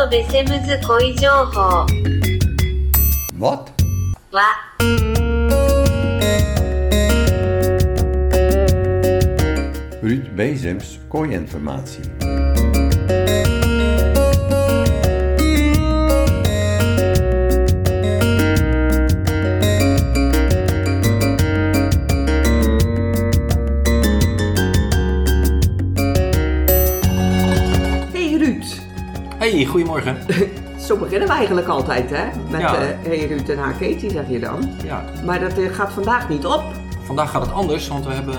Ruud Besems koi jōhō. Wat? Wa. Ruud Besems koi informatie. Hey, goedemorgen. Zo beginnen we eigenlijk altijd, hè? Met ja. Hey Ruud en haar Katie, zeg je dan. Ja. Maar dat gaat vandaag niet op. Vandaag gaat het anders, want we hebben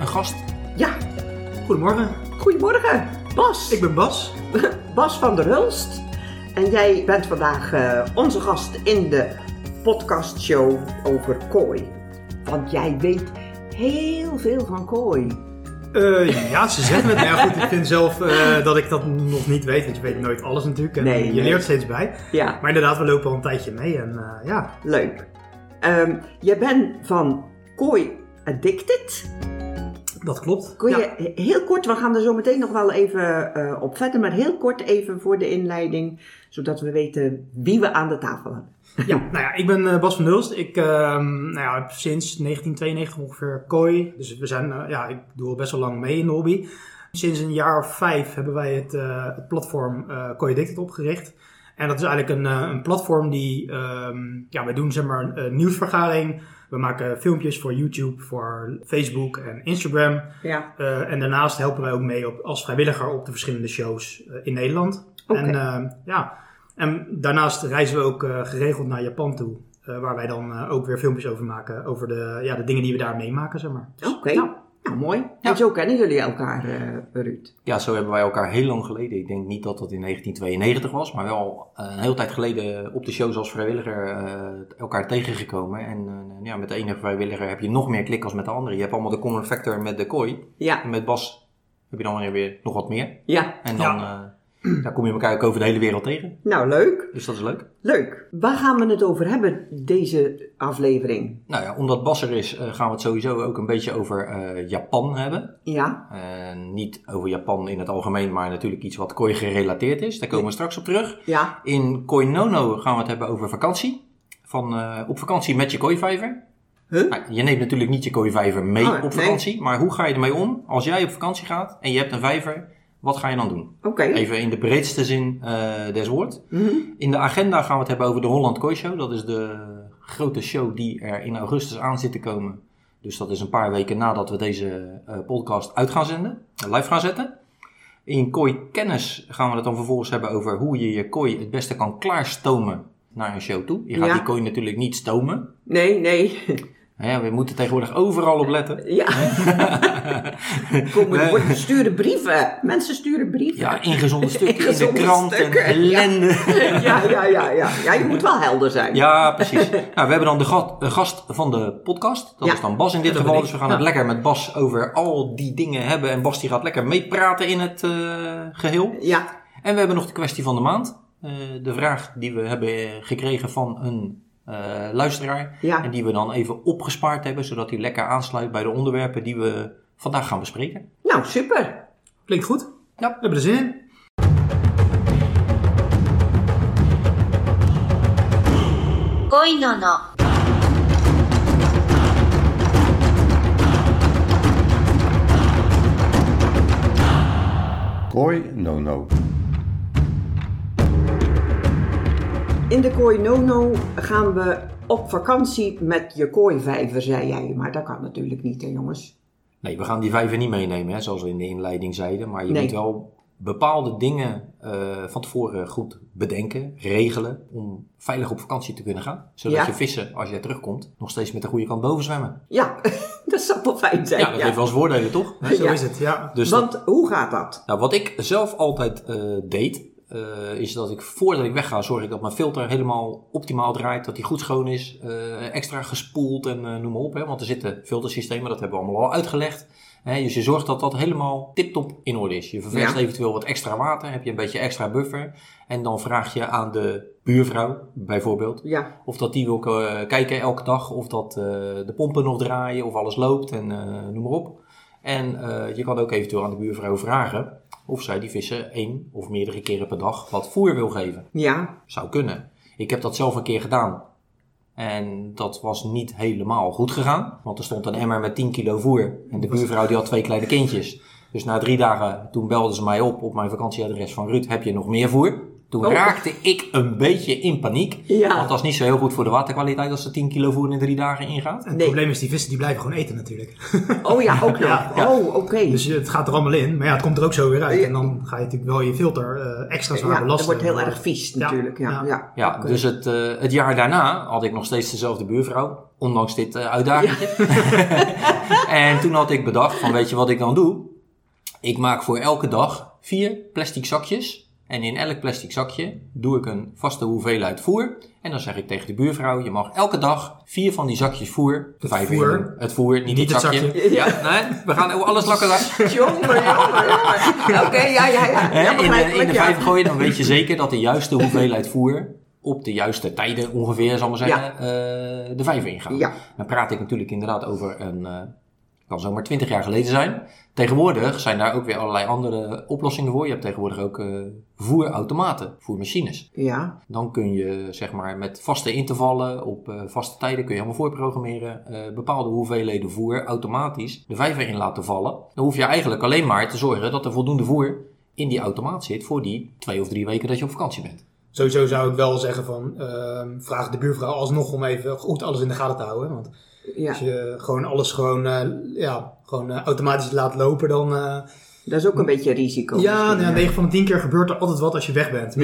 een gast. Ja. Goedemorgen. Goedemorgen, Bas. Ik ben Bas. Bas van der Hulst. En jij bent vandaag onze gast in de podcastshow over koi. Want jij weet heel veel van koi. Ja, ze zeggen het. Maar ja, goed, ik vind zelf dat ik dat nog niet weet. Want je weet nooit alles natuurlijk. En nee, je leert steeds bij. Ja. Maar inderdaad, we lopen al een tijdje mee. En, ja. Leuk. Je bent van Koi Addicted. Dat klopt. Kun je heel kort, we gaan er zo meteen nog wel even op verder. Maar heel kort even voor de inleiding. Zodat we weten wie we aan de tafel hebben. Ja, nou ja, ik ben Bas van der Hulst. Ik heb sinds 1992 ongeveer koi. Dus we zijn, ik doe al best wel lang mee in de hobby. Sinds een jaar of 5 hebben wij het platform Koi Addicted opgericht. En dat is eigenlijk een platform die, wij doen zeg maar een nieuwsvergaring. We maken filmpjes voor YouTube, voor Facebook en Instagram. Ja. En daarnaast helpen wij ook mee als vrijwilliger op de verschillende shows in Nederland. Okay. En en daarnaast reizen we ook geregeld naar Japan toe. Waar wij dan ook weer filmpjes over maken. Over de dingen die we daar meemaken, zeg maar. Dus, oké, nou, mooi. Ja. En zo kennen jullie elkaar, Ruud. Ja, zo hebben wij elkaar heel lang geleden. Ik denk niet dat dat in 1992 was. Maar wel een hele tijd geleden op de shows als vrijwilliger elkaar tegengekomen. En met de ene vrijwilliger heb je nog meer klik als met de andere. Je hebt allemaal de common factor met de koi. Ja. En met Bas heb je dan weer nog wat meer. Ja. En dan... Ja. Daar kom je elkaar ook over de hele wereld tegen. Nou, leuk. Dus dat is leuk. Leuk. Waar gaan we het over hebben, deze aflevering? Nou ja, omdat Bas er is, gaan we het sowieso ook een beetje over Japan hebben. Ja. Niet over Japan in het algemeen, maar natuurlijk iets wat koi gerelateerd is. Daar komen we straks op terug. Ja. In Koi Nono gaan we het hebben over vakantie. Van op vakantie met je kooivijver. Huh? Nou, je neemt natuurlijk niet je kooivijver mee op vakantie. Nee. Maar hoe ga je ermee om als jij op vakantie gaat en je hebt een vijver... Wat ga je dan doen? Okay. Even in de breedste zin des woords. Mm-hmm. In de agenda gaan we het hebben over de Holland Koi Show. Dat is de grote show die er in augustus aan zit te komen. Dus dat is een paar weken nadat we deze podcast uit gaan zenden. Live gaan zetten. In Koi Kennis gaan we het dan vervolgens hebben over hoe je je koi het beste kan klaarstomen naar een show toe. Je gaat die koi natuurlijk niet stomen. Nee. Ja, we moeten tegenwoordig overal op letten. Ja. We sturen brieven. Mensen sturen brieven. Ja, ingezonde stukken in de krant en ellende. Ja. Ja, je moet wel helder zijn. Ja, precies. Nou, we hebben dan de gast van de podcast. Dat is dan Bas in dit geval. Dus we gaan het lekker met Bas over al die dingen hebben. En Bas die gaat lekker meepraten in het geheel. Ja. En we hebben nog de kwestie van de maand. De vraag die we hebben gekregen van een... luisteraar. Ja. En die we dan even opgespaard hebben, zodat die lekker aansluit bij de onderwerpen die we vandaag gaan bespreken. Nou, super. Klinkt goed. Ja, we hebben er zin in. Koi Nono. Koi Nono. In de Koi Nono gaan we op vakantie met je kooivijver, zei jij. Maar dat kan natuurlijk niet, hè jongens. Nee, we gaan die vijver niet meenemen, hè, zoals we in de inleiding zeiden. Maar je moet wel bepaalde dingen van tevoren goed bedenken, regelen... om veilig op vakantie te kunnen gaan. Zodat je vissen, als jij terugkomt, nog steeds met de goede kant boven zwemmen. Ja, dat zou wel fijn zijn. Ja, dat heeft wel eens voordelen, toch? Ja. Zo is het, ja. Dus want hoe gaat dat? Nou, wat ik zelf altijd deed... is dat ik voordat ik wegga zorg ik dat mijn filter helemaal optimaal draait, dat die goed schoon is, extra gespoeld en noem maar op. Hè, want er zitten filtersystemen, dat hebben we allemaal al uitgelegd. Hè, dus je zorgt dat dat helemaal tip-top in orde is. Je ververst eventueel wat extra water, heb je een beetje extra buffer. En dan vraag je aan de buurvrouw bijvoorbeeld of dat die wil kijken elke dag, of dat de pompen nog draaien, of alles loopt en noem maar op. En je kan ook eventueel aan de buurvrouw vragen... of zij die vissen 1 of meerdere keren per dag wat voer wil geven. Ja. Zou kunnen. Ik heb dat zelf een keer gedaan. En dat was niet helemaal goed gegaan. Want er stond een emmer met 10 kilo voer. En de buurvrouw die had 2 kleine kindjes. Dus na 3 dagen, toen belden ze mij op mijn vakantieadres van Ruud, heb je nog meer voer? Toen raakte ik een beetje in paniek. Ja. Want dat is niet zo heel goed voor de waterkwaliteit als er 10 kilo voer in 3 dagen ingaat. Het probleem is, die vissen die blijven gewoon eten natuurlijk. Oh ja, ook ja. Oh, oké. Okay. Dus het gaat er allemaal in. Maar ja, het komt er ook zo weer uit. En dan ga je natuurlijk wel je filter extra zwaar belasten. Ja, dat wordt heel erg vies natuurlijk. Ja, okay. Dus het jaar daarna had ik nog steeds dezelfde buurvrouw. Ondanks dit uitdaging. Ja. En toen had ik bedacht van, weet je wat ik dan doe? Ik maak voor elke dag 4 plastic zakjes. En in elk plastic zakje doe ik een vaste hoeveelheid voer. En dan zeg ik tegen de buurvrouw, je mag elke dag 4 van die zakjes voer. Het voer, niet het zakje. Ja, nee, we gaan alles lakken daar. Jongen. Oké. In de 5 gooien, dan weet je zeker dat de juiste hoeveelheid voer op de juiste tijden ongeveer, zal ik maar zeggen, de 5 ingaan. Ja. Dan praat ik natuurlijk inderdaad over een... kan zomaar 20 jaar geleden zijn. Tegenwoordig zijn daar ook weer allerlei andere oplossingen voor. Je hebt tegenwoordig ook voerautomaten, voermachines. Ja. Dan kun je zeg maar met vaste intervallen op vaste tijden kun je helemaal voorprogrammeren bepaalde hoeveelheden voer automatisch de vijver in laten vallen. Dan hoef je eigenlijk alleen maar te zorgen dat er voldoende voer in die automaat zit voor die 2 of 3 weken dat je op vakantie bent. Sowieso zou ik wel zeggen van vraag de buurvrouw alsnog om even goed alles in de gaten te houden. Want ja. Als je gewoon alles automatisch laat lopen, dan... dat is ook een beetje risico. Ja, 9 van de 10 keer gebeurt er altijd wat als je weg bent.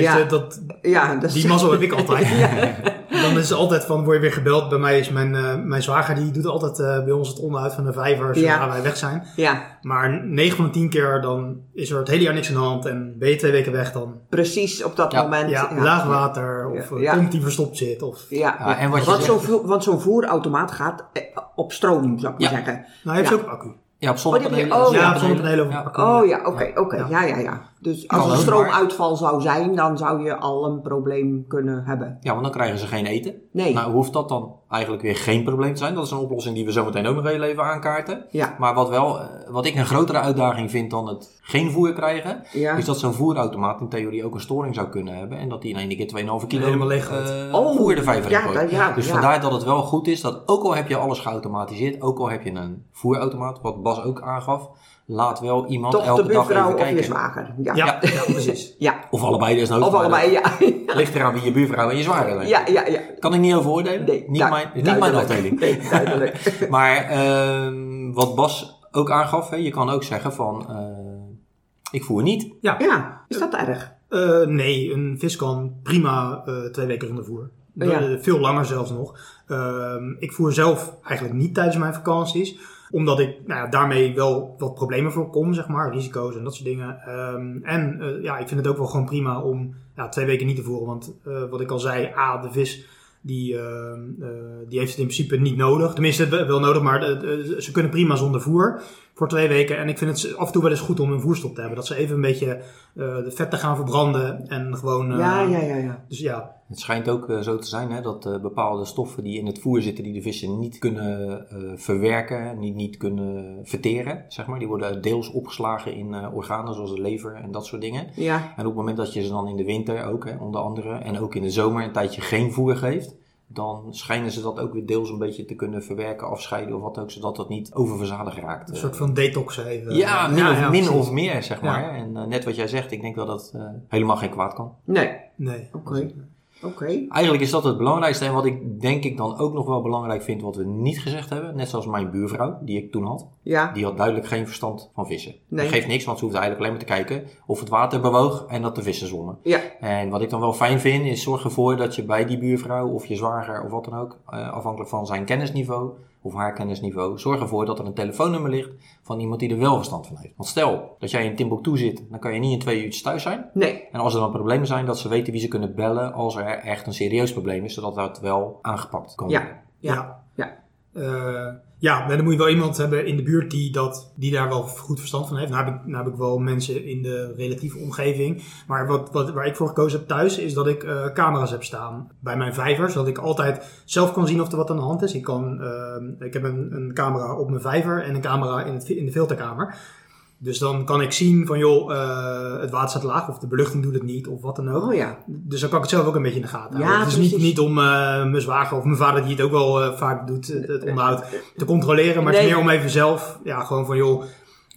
Die mazzel heb ik altijd. Dan is het altijd van, word je weer gebeld. Bij mij is mijn zwager, die doet altijd bij ons het onderhoud van de vijver zodra wij weg zijn. Ja. Maar 9 van de 10 keer, dan is er het hele jaar niks aan de hand. En ben je 2 weken weg dan... Precies op dat moment. Ja, laag water of een pomp die verstopt zit. Of... Ja. Ja, en want zo'n voerautomaat gaat op stroom, zou ik maar zeggen. Nou, je hebt ook accu. Ja, op zonnepanelen. Oké. Dus als een stroomuitval zou zijn, dan zou je al een probleem kunnen hebben. Ja, want dan krijgen ze geen eten. Nee. Nou, hoeft dat dan eigenlijk weer geen probleem te zijn. Dat is een oplossing die we zo meteen ook nog heel even aankaarten. Ja. Maar wat ik een grotere uitdaging vind dan het geen voer krijgen, is dat zo'n voerautomaat in theorie ook een storing zou kunnen hebben. En dat die in één keer 2,5 kilo helemaal leeg voer de vijver in gooit. Dus vandaar dat het wel goed is dat ook al heb je alles geautomatiseerd, ook al heb je een voerautomaat, wat Bas ook aangaf, laat wel iemand toch elke dag even kijken. Of je zwager. Ja, precies. Ja. Of allebei desnoods. Ligt eraan wie je buurvrouw en je zwager zijn. Ja. Kan ik niet over oordelen? Nee, niet mijn afdeling. Nee, duidelijk. Maar wat Bas ook aangaf, hè, je kan ook zeggen van, ik voer niet. Ja, is dat erg? Nee, een vis kan prima 2 weken zonder voer. Veel langer zelfs nog. Ik voer zelf eigenlijk niet tijdens mijn vakanties. Omdat ik daarmee wel wat problemen voorkom, zeg maar. Risico's en dat soort dingen. Ik vind het ook wel gewoon prima om 2 weken niet te voeren. Want wat ik al zei, de vis die heeft het in principe niet nodig. Tenminste, wel nodig, maar ze kunnen prima zonder voer voor 2 weken. En ik vind het af en toe wel eens goed om een voerstop te hebben. Dat ze even een beetje de vetten gaan verbranden en gewoon... Dus ja... Het schijnt ook zo te zijn hè, dat bepaalde stoffen die in het voer zitten, die de vissen niet kunnen verwerken, niet kunnen verteren, zeg maar. Die worden deels opgeslagen in organen zoals de lever en dat soort dingen. Ja. En op het moment dat je ze dan in de winter ook, hè, onder andere, en ook in de zomer een tijdje geen voer geeft, dan schijnen ze dat ook weer deels een beetje te kunnen verwerken, afscheiden of wat ook, zodat dat niet oververzadigd raakt. Een soort van detox even. Ja, min of meer, zeg maar. Ja. En net wat jij zegt, ik denk wel dat dat helemaal geen kwaad kan. Nee. Oké. Eigenlijk is dat het belangrijkste. En wat ik denk ik dan ook nog wel belangrijk vind, wat we niet gezegd hebben. Net zoals mijn buurvrouw, die ik toen had. Ja. Die had duidelijk geen verstand van vissen. Nee. Dat geeft niks, want ze hoefde eigenlijk alleen maar te kijken of het water bewoog en dat de vissen zwommen. Ja. En wat ik dan wel fijn vind, is zorg ervoor dat je bij die buurvrouw of je zwager of wat dan ook, afhankelijk van zijn kennisniveau of haar kennisniveau, zorg ervoor dat er een telefoonnummer ligt van iemand die er wel verstand van heeft. Want stel dat jij in Timbuktu zit, dan kan je niet in 2 uurtjes thuis zijn. Nee. En als er dan problemen zijn, dat ze weten wie ze kunnen bellen als er echt een serieus probleem is, zodat dat wel aangepakt kan worden. Maar dan moet je wel iemand hebben in de buurt die daar wel goed verstand van heeft. Nou heb ik wel mensen in de relatieve omgeving. Maar waar ik voor gekozen heb thuis, is dat ik camera's heb staan bij mijn vijver. Zodat ik altijd zelf kan zien of er wat aan de hand is. Ik heb een camera op mijn vijver en een camera in de filterkamer. Dus dan kan ik zien van joh, het water staat laag of de beluchting doet het niet of wat dan ook. Oh, ja. Dus dan kan ik het zelf ook een beetje in de gaten houden. Ja, het is niet om mijn zwager of mijn vader die het ook wel vaak doet, het onderhoud te controleren. Maar het is meer om even zelf, ja gewoon van joh,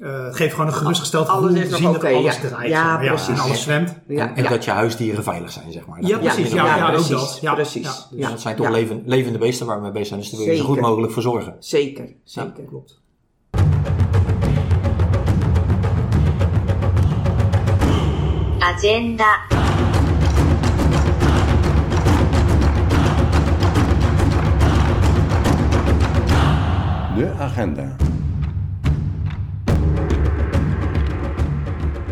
het geeft gewoon een gerustgesteld gevoel te zien dat alles draait. Ja, precies. En alles zwemt. Ja. En dat je huisdieren veilig zijn, zeg maar. Ja, precies. Ja, ook dat. Ja, precies. Ja. Dus dat zijn toch levende beesten waar we mee bezig zijn. Dus daar wil je zo goed mogelijk voor zorgen. Zeker, zeker. Klopt. Agenda. De agenda.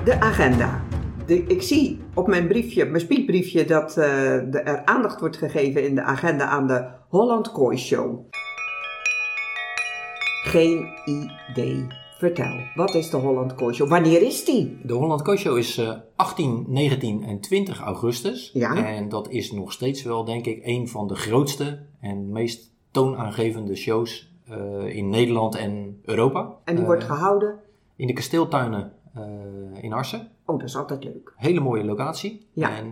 De agenda. Ik zie op mijn briefje, mijn speakbriefje, dat er aandacht wordt gegeven in de agenda aan de Holland Koi Show. Geen idee. Vertel, wat is de Holland Koi Show? Wanneer is die? De Holland Koi Show is 18, 19 en 20 augustus. Ja. En dat is nog steeds wel, denk ik, een van de grootste en meest toonaangevende shows in Nederland en Europa. En die wordt gehouden? In de kasteeltuinen in Assen. Oh, dat is altijd leuk. Hele mooie locatie. Ja. En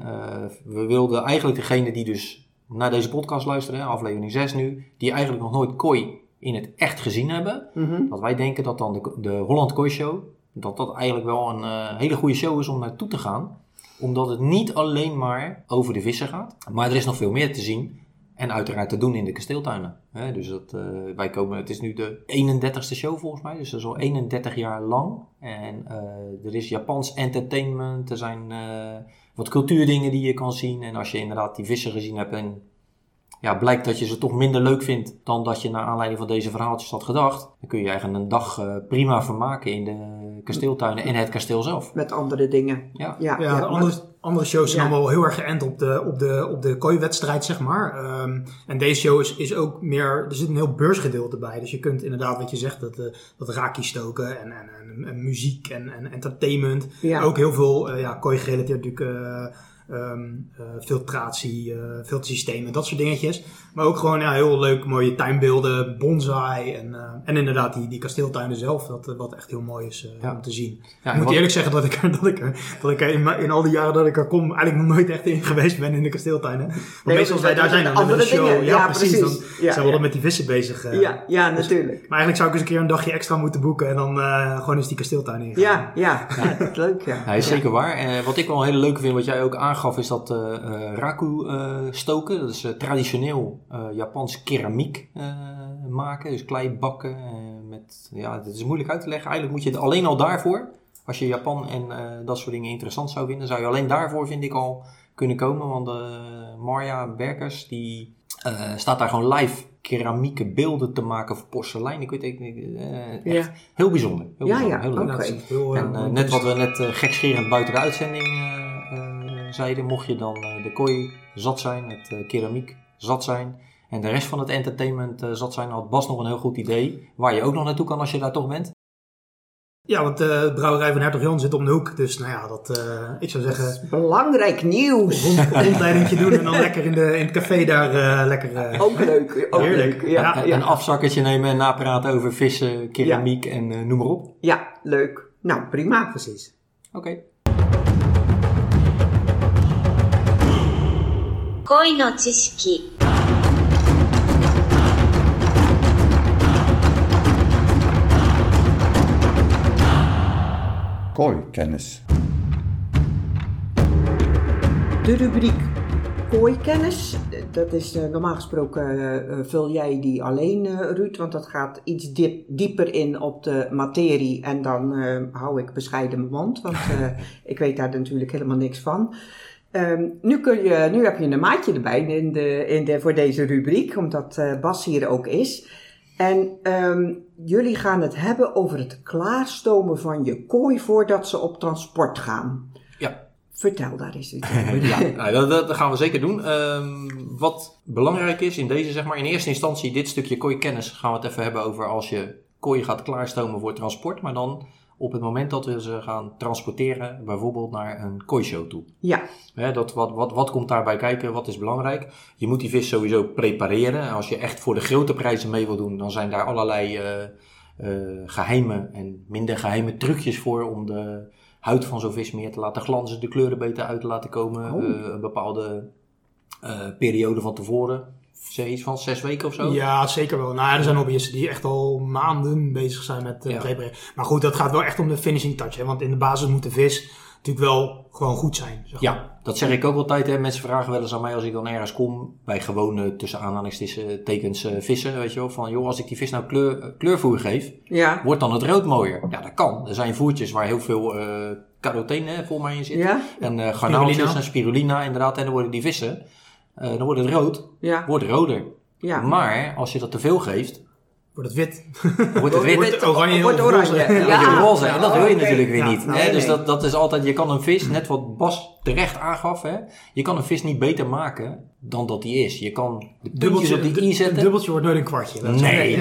we wilden eigenlijk degene die dus naar deze podcast luisteren, aflevering 6 nu, die eigenlijk nog nooit koi in het echt gezien hebben. Mm-hmm. Dat wij denken dat dan de Holland Koi Show, dat dat eigenlijk wel een hele goede show is om naartoe te gaan. Omdat het niet alleen maar over de vissen gaat. Maar er is nog veel meer te zien. En uiteraard te doen in de kasteeltuinen. Hè, dus dat, wij komen, het is nu de 31ste show volgens mij. Dus dat is al 31 jaar lang. En er is Japans entertainment. Er zijn wat cultuurdingen die je kan zien. En als je inderdaad die vissen gezien hebt en ja, blijkt dat je ze toch minder leuk vindt dan dat je naar aanleiding van deze verhaaltjes had gedacht, dan kun je eigenlijk een dag prima vermaken in de kasteeltuinen en het kasteel zelf. Met andere dingen. Ja, ja, ja, andere shows zijn allemaal heel erg geënt op de kooiwedstrijd, zeg maar. En deze show is ook meer, er zit een heel beursgedeelte bij. Dus je kunt inderdaad, wat je zegt, dat raki stoken en muziek en entertainment. Ja. Ook heel veel kooi gerelateerd natuurlijk. Filtratie, filtersystemen, dat soort dingetjes. Maar ook gewoon heel leuk, mooie tuinbeelden, bonsai en inderdaad die kasteeltuinen zelf, wat echt heel mooi is om te zien. Ja, ik moet eerlijk zeggen dat ik in al die jaren dat ik er kom eigenlijk nog nooit echt in geweest ben in de kasteeltuinen. Maar meestal als wij daar zijn, dan met een show. Ja, precies. Dan zijn we dan met die vissen bezig. Ja, natuurlijk. Dus, maar eigenlijk zou ik eens een keer een dagje extra moeten boeken en dan gewoon eens die kasteeltuin in gaan. Ja, dat is leuk. Ja. Ja, is zeker waar. En wat ik wel heel leuk vind, wat jij ook aangaf, is dat raku stoken. Dat is traditioneel Japans keramiek maken. Dus kleibakken. Het is moeilijk uit te leggen. Eigenlijk moet je het alleen al daarvoor, als je Japan en dat soort dingen interessant zou vinden, zou je alleen daarvoor, vind ik, al kunnen komen. Want Marja Berkers, die staat daar gewoon live keramieke beelden te maken voor porselein. Ik weet het niet. Echt heel bijzonder. Heel bijzonder. Ja, heel leuk. Okay. En net wat we net gekscherend buiten de uitzending zeiden, mocht je dan de kooi zat zijn, het keramiek zat zijn en de rest van het entertainment zat zijn, had Bas nog een heel goed idee waar je ook nog naartoe kan als je daar toch bent. Ja, want de brouwerij van Hertog-Jan zit om de hoek. Dus nou ja, ik zou zeggen, dat is belangrijk nieuws. Een rondleidingje doen en dan lekker in het café daar lekker. Ook leuk. Heerlijk. Ja. Een afzakkertje nemen en napraten over vissen, keramiek en noem maar op. Ja, leuk. Nou, prima. Precies. Oké. Koi no tsushiki. Koi-kennis. De rubriek Koi-kennis, dat is normaal gesproken vul jij die alleen, Ruud, want dat gaat iets dieper in op de materie en dan hou ik bescheiden mijn mond, want ik weet daar natuurlijk helemaal niks van. Nu heb je een maatje erbij voor deze rubriek, omdat Bas hier ook is. En jullie gaan het hebben over het klaarstomen van je kooi voordat ze op transport gaan. Ja. Vertel daar eens iets over. Dat gaan we zeker doen. Wat belangrijk is in deze, zeg maar, in eerste instantie dit stukje kooikennis gaan we het even hebben over als je kooi gaat klaarstomen voor transport, maar dan op het moment dat we ze gaan transporteren, bijvoorbeeld naar een kooishow toe. Ja. Wat komt daarbij kijken? Wat is belangrijk? Je moet die vis sowieso prepareren. En als je echt voor de grote prijzen mee wil doen, dan zijn daar allerlei geheime en minder geheime trucjes voor om de huid van zo'n vis meer te laten glanzen, de kleuren beter uit te laten komen. Oh. Een bepaalde periode van tevoren. Iets van 6 weken of zo? Ja, zeker wel. Nou ja, er zijn hobbyisten die echt al maanden bezig zijn met prepareren. Maar goed, dat gaat wel echt om de finishing touch. Hè? Want in de basis moet de vis natuurlijk wel gewoon goed zijn. Zeg maar. Ja, dat zeg ik ook altijd. Hè? Mensen vragen wel eens aan mij als ik dan ergens kom. Bij gewone, tussen aanhalingstekens, vissen. Weet je wel, van joh, als ik die vis nou kleurvoer geef, wordt dan het rood mooier? Ja, dat kan. Er zijn voertjes waar heel veel carotene voor mij in zit. Ja? En garnaaltjes en spirulina inderdaad. En dan worden die vissen... dan wordt het rood, wordt roder. Ja. Maar als je dat te veel geeft... Wordt het wit. Wordt het wit. Wordt het oranje. Wordt roze. Ja. En dat wil je natuurlijk weer niet. Nou, hè? Nee. Dus dat is altijd... Je kan een vis, net wat Bas terecht aangaf... Hè? Je kan een vis niet beter maken dan dat die is. Je kan de puntjes op die i zetten. Een dubbeltje wordt nooit een kwartje. Nee,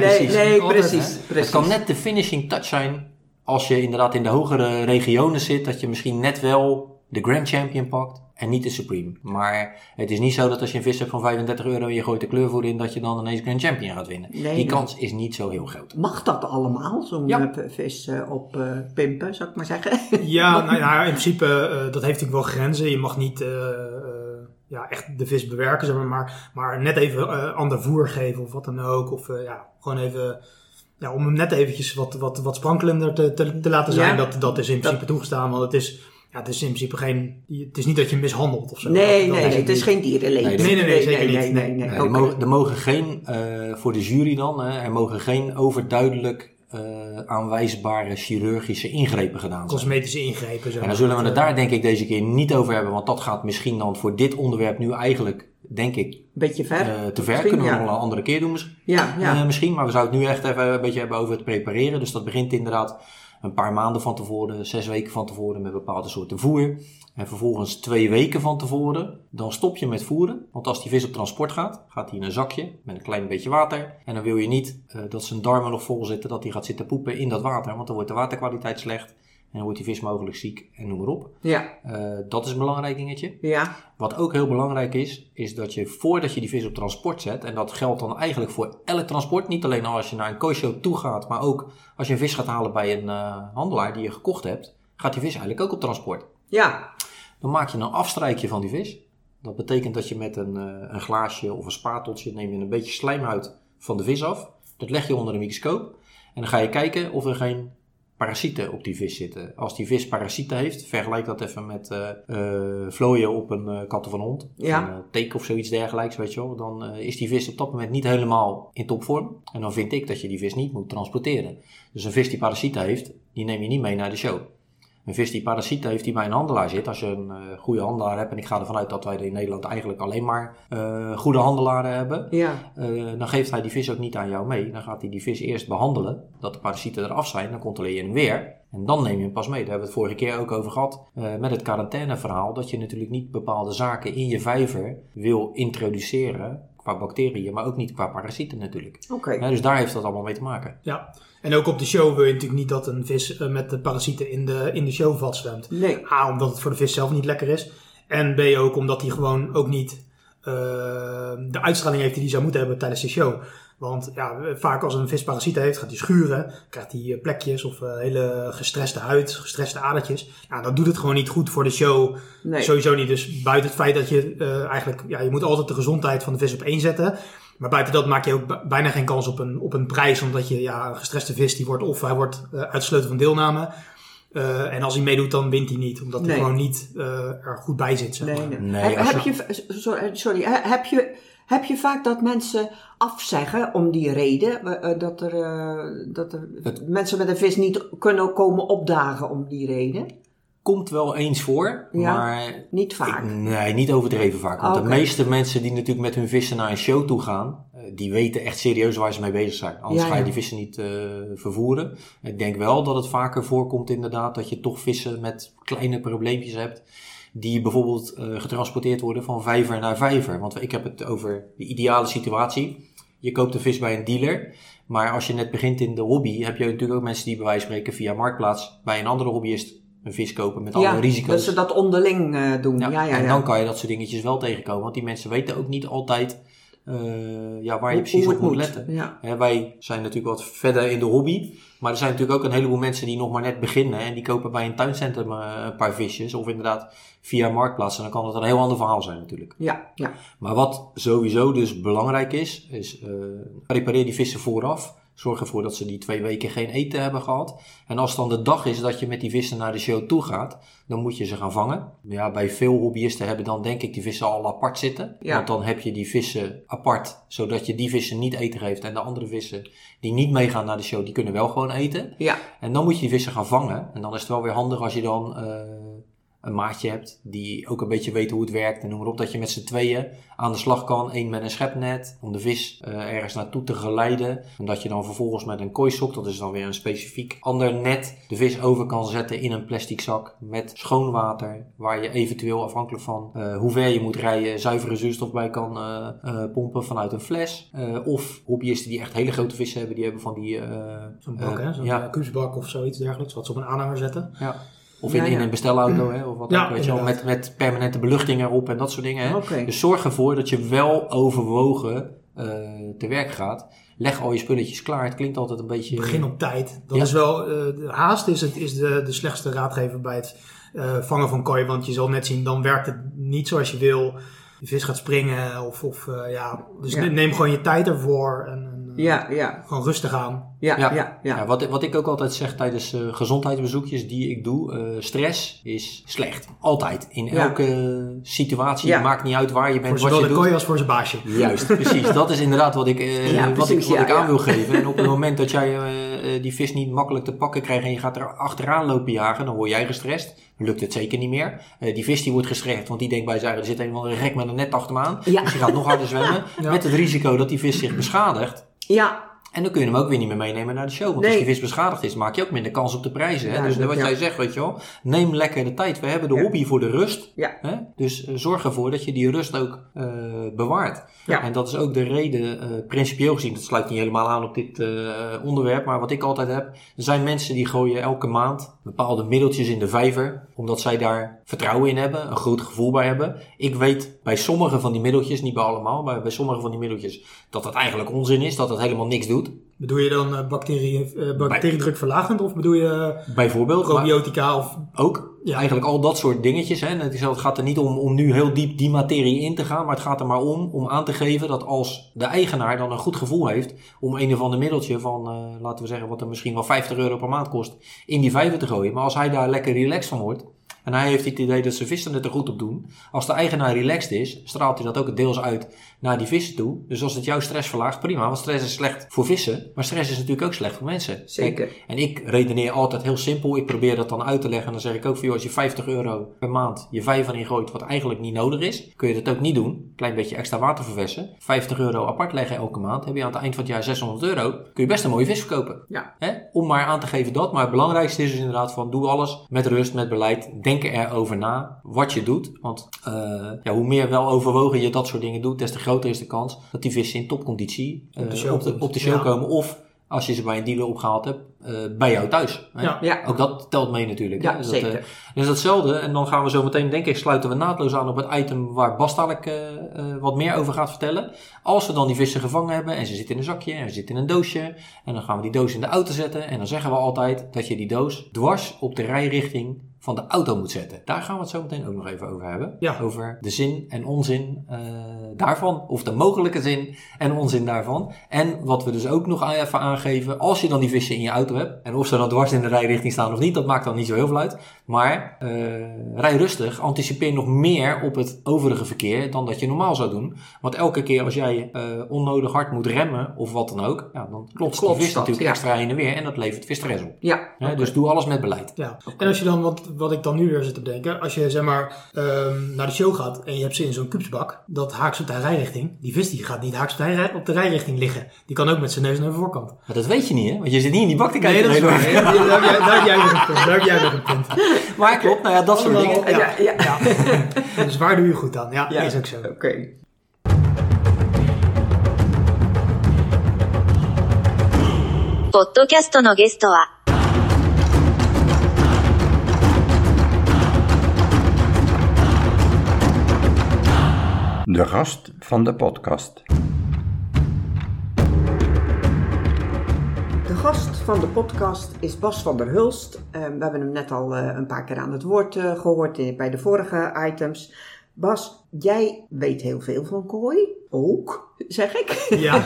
precies. Het kan net de finishing touch zijn... als je inderdaad in de hogere regionen zit... dat je misschien net wel de Grand Champion pakt... En niet de Supreme. Maar het is niet zo dat als je een vis hebt van €35 en je gooit de kleurvoer in, dat je dan ineens Grand Champion gaat winnen. Nee, die kans is niet zo heel groot. Mag dat allemaal, zo'n vis op pimpen, zou ik maar zeggen? Ja, nou, in principe, dat heeft natuurlijk wel grenzen. Je mag niet echt de vis bewerken, zeg maar net even ander voer geven of wat dan ook. Of gewoon even... Ja, om hem net eventjes wat sprankelender te laten zijn. Ja. Dat is in principe toegestaan, want het is... Ja, het is in principe geen... Het is niet dat je mishandelt of zo. Nee, het is geen dierenleed. Nee, zeker niet. Er mogen geen, voor de jury dan, er mogen geen overduidelijk aanwijsbare chirurgische ingrepen gedaan zijn. Cosmetische ingrepen. En dan zullen we het daar denk ik deze keer niet over hebben, want dat gaat misschien dan voor dit onderwerp nu eigenlijk, denk ik, beetje ver. Te ver. Kunnen we nog een andere keer doen misschien. Misschien, maar we zouden het nu echt even een beetje hebben over het prepareren. Dus dat begint inderdaad... Een paar maanden van tevoren, 6 weken van tevoren met bepaalde soorten voer. En vervolgens 2 weken van tevoren. Dan stop je met voeren. Want als die vis op transport gaat, gaat hij in een zakje met een klein beetje water. En dan wil je niet dat zijn darmen nog vol zitten, dat hij gaat zitten poepen in dat water. Want dan wordt de waterkwaliteit slecht. En dan wordt die vis mogelijk ziek en noem maar op. Ja. Dat is een belangrijk dingetje. Ja. Wat ook heel belangrijk is, is dat je voordat je die vis op transport zet... en dat geldt dan eigenlijk voor elk transport... niet alleen als je naar een koi show toe gaat... maar ook als je een vis gaat halen bij een handelaar die je gekocht hebt... gaat die vis eigenlijk ook op transport. Ja. Dan maak je een afstrijkje van die vis. Dat betekent dat je met een glaasje of een spateltje... neem je een beetje slijm uit van de vis af. Dat leg je onder de microscoop. En dan ga je kijken of er geen... parasieten op die vis zitten. Als die vis parasieten heeft, vergelijk dat even met vlooien op een kat of een hond. Ja. Een teek of zoiets dergelijks, weet je wel. Dan is die vis op dat moment niet helemaal in topvorm. En dan vind ik dat je die vis niet moet transporteren. Dus een vis die parasieten heeft, die neem je niet mee naar de show. Een vis die parasieten heeft die bij een handelaar zit. Als je een goede handelaar hebt, en ik ga ervan uit dat wij in Nederland eigenlijk alleen maar goede handelaren hebben. Ja. Dan geeft hij die vis ook niet aan jou mee. Dan gaat hij die vis eerst behandelen, dat de parasieten eraf zijn. Dan controleer je hem weer en dan neem je hem pas mee. Daar hebben we het vorige keer ook over gehad met het quarantaineverhaal. Dat je natuurlijk niet bepaalde zaken in je vijver wil introduceren. Qua bacteriën, maar ook niet qua parasieten natuurlijk. Okay. Ja, dus daar heeft dat allemaal mee te maken. Ja, en ook op de show wil je natuurlijk niet dat een vis met de parasieten in de show vastzwemt. Nee. A, omdat het voor de vis zelf niet lekker is. En B, ook omdat hij gewoon ook niet de uitstraling heeft die hij zou moeten hebben tijdens de show. Want ja, vaak als een vis parasieten heeft, gaat hij schuren, krijgt hij plekjes of hele gestreste huid, gestreste adertjes. Ja, dat doet het gewoon niet goed voor de show. Nee. Sowieso niet. Dus buiten het feit dat je eigenlijk, ja, je moet altijd de gezondheid van de vis op één zetten. Maar buiten dat maak je ook bijna geen kans op een prijs. Omdat je, ja, een gestreste vis, die wordt of hij wordt uitsloten van deelname. En als hij meedoet, dan wint hij niet. Omdat hij gewoon niet er goed bij zit. Zeg maar. Nee. Heb je vaak dat mensen afzeggen om die reden, dat mensen met een vis niet kunnen komen opdagen om die reden? Komt wel eens voor, maar... Niet vaak? Nee, niet overdreven vaak. Want de meeste mensen die natuurlijk met hun vissen naar een show toe gaan, die weten echt serieus waar ze mee bezig zijn. Anders ga je die vissen niet vervoeren. Ik denk wel dat het vaker voorkomt inderdaad dat je toch vissen met kleine probleempjes hebt. Die bijvoorbeeld getransporteerd worden van vijver naar vijver. Want ik heb het over de ideale situatie. Je koopt een vis bij een dealer. Maar als je net begint in de hobby, heb je natuurlijk ook mensen die bij wijze van spreken via Marktplaats bij een andere hobbyist een vis kopen met alle risico's. Dat ze dat onderling doen. En dan kan je dat soort dingetjes wel tegenkomen. Want die mensen weten ook niet altijd waar je precies op moet letten. Ja. Hè, wij zijn natuurlijk wat verder in de hobby. Maar er zijn natuurlijk ook een heleboel mensen die nog maar net beginnen. En die kopen bij een tuincentrum een paar visjes. Of inderdaad via marktplaatsen. Dan kan dat een heel ander verhaal zijn natuurlijk. Ja, ja. Maar wat sowieso dus belangrijk is. Is prepareer die vissen vooraf. Zorg ervoor dat ze die 2 weken geen eten hebben gehad. En als dan de dag is dat je met die vissen naar de show toe gaat, dan moet je ze gaan vangen. Ja, bij veel hobbyisten hebben dan denk ik die vissen al apart zitten. Ja. Want dan heb je die vissen apart, zodat je die vissen niet eten geeft. En de andere vissen die niet meegaan naar de show, die kunnen wel gewoon eten. Ja. En dan moet je die vissen gaan vangen. En dan is het wel weer handig als je dan een maatje hebt die ook een beetje weet hoe het werkt. En noem maar op, dat je met z'n tweeën aan de slag kan. Eén met een schepnet om de vis ergens naartoe te geleiden. En dat je dan vervolgens met een kooisok, dat is dan weer een specifiek ander net, de vis over kan zetten in een plastic zak met schoon water. Waar je eventueel afhankelijk van hoe ver je moet rijden, zuivere zuurstof bij kan pompen vanuit een fles. Of hobbyisten die echt hele grote vissen hebben, die hebben van die zo'n bak, hè? Zo'n kubusbak of zoiets dergelijks, wat ze op een aanhanger zetten. Ja. Of in een bestelauto, hè, of wat ook, weet je wel, met permanente beluchting erop en dat soort dingen. Hè. Okay. Dus zorg ervoor dat je wel overwogen te werk gaat. Leg al je spulletjes klaar. Het klinkt altijd een beetje... Begin op tijd. Dat is wel... haast is de slechtste raadgever bij het vangen van koi. Want je zal net zien, dan werkt het niet zoals je wil. De vis gaat springen of Dus neem gewoon je tijd ervoor en gewoon rustig aan. Ja. Wat ik ook altijd zeg tijdens gezondheidsbezoekjes die ik doe. Stress is slecht. Altijd. In elke situatie. Ja. Maakt niet uit waar je bent, wat je doet. Voor zowel de kooi als voor zijn baasje. Juist, precies. Dat is inderdaad wat ik aan wil geven. En op het moment dat jij die vis niet makkelijk te pakken krijgt en je gaat er achteraan lopen jagen, dan word jij gestrest. Lukt het zeker niet meer. Die vis die wordt gestrest, want die denkt bij zijn eigen, er zit een of andere gek met een net achter me aan. Ja. Dus die gaat nog harder zwemmen. Ja. Met het risico dat die vis zich beschadigt. Ja. En dan kun je hem ook weer niet meer meenemen naar de show. Want als die vis beschadigd is, maak je ook minder kans op de prijzen. Hè? Ja, dus wat jij zegt, weet je wel. Neem lekker de tijd. We hebben de hobby voor de rust. Ja. Hè? Dus zorg ervoor dat je die rust ook bewaart. Ja. En dat is ook de reden, principieel gezien, dat sluit niet helemaal aan op dit onderwerp. Maar wat ik altijd heb, er zijn mensen die gooien elke maand bepaalde middeltjes in de vijver. Omdat zij daar vertrouwen in hebben, een groot gevoel bij hebben. Ik weet bij sommige van die middeltjes, niet bij allemaal, maar bij sommige van die middeltjes, dat dat eigenlijk onzin is, dat dat helemaal niks doet. Bedoel je dan bacteriedrukverlagend of bedoel je bijvoorbeeld probiotica of ook? Ja. Eigenlijk al dat soort dingetjes. Hè. Het gaat er niet om nu heel diep die materie in te gaan. Maar het gaat er maar om aan te geven dat als de eigenaar dan een goed gevoel heeft om een of ander middeltje van, laten we zeggen, wat er misschien wel €50 per maand kost, in die vijver te gooien. Maar als hij daar lekker relaxed van wordt en hij heeft het idee dat zijn vissen het er goed op doen. Als de eigenaar relaxed is, straalt hij dat ook deels uit naar die vissen toe. Dus als het jouw stress verlaagt, prima. Want stress is slecht voor vissen. Maar stress is natuurlijk ook slecht voor mensen. Zeker. En ik redeneer altijd heel simpel. Ik probeer dat dan uit te leggen. En dan zeg ik ook, voor jou, als je €50 per maand je vijver in gooit, wat eigenlijk niet nodig is, kun je dat ook niet doen. Klein beetje extra water verversen. €50 apart leggen elke maand. Heb je aan het eind van het jaar €600. Kun je best een mooie vis verkopen. Ja. Hè? Om maar aan te geven dat. Maar het belangrijkste is dus inderdaad van, doe alles met rust, met beleid. Denk erover na wat je doet. Want hoe meer wel overwogen je dat soort dingen doet, des te groter is de kans dat die vissen in topconditie op de show komen. Of als je ze bij een dealer opgehaald hebt, bij jou thuis. Hè? Ja. Ja. Ook dat telt mee natuurlijk. Ja, dus zeker. Dus datzelfde. En dan gaan we zo meteen, denk ik, sluiten we naadloos aan op het item waar Bas dadelijk wat meer over gaat vertellen. Als we dan die vissen gevangen hebben en ze zitten in een zakje en ze zitten in een doosje. En dan gaan we die doos in de auto zetten. En dan zeggen we altijd dat je die doos dwars op de rijrichting van de auto moet zetten. Daar gaan we het zo meteen ook nog even over hebben. Ja. Over de zin en onzin daarvan. Of de mogelijke zin en onzin daarvan. En wat we dus ook nog even aangeven, als je dan die vissen in je auto hebt, en of ze dan dwars in de rijrichting staan of niet, dat maakt dan niet zo heel veel uit. Maar rij rustig. Anticipeer nog meer op het overige verkeer dan dat je normaal zou doen. Want elke keer als jij onnodig hard moet remmen of wat dan ook, ja, dan klotst die vis natuurlijk extra heen en weer. En dat levert visstress op. Ja. Okay. Dus doe alles met beleid. Ja. Okay. En als je dan wat ik dan nu weer zit te bedenken, als je zeg maar naar de show gaat en je hebt ze in zo'n kubusbak, dat haaks op de rijrichting, die vis die gaat niet haaks op de rijrichting liggen. Die kan ook met zijn neus naar de voorkant. Maar dat weet je niet, hè? Want je zit niet in die bak te kijken. Nee, dat is waar. Daar heb jij nog een punt. Maar klopt, nou ja, dat soort dingen. Ja. Dus waar doe je goed aan? Ja, is ook zo. Oké. Podcast no guest wa de gast van de podcast. gast van de podcast is Bas van der Hulst. We hebben hem net al een paar keer aan het woord gehoord bij de vorige items. Bas, jij weet heel veel van koi. Ook, zeg ik. Ja.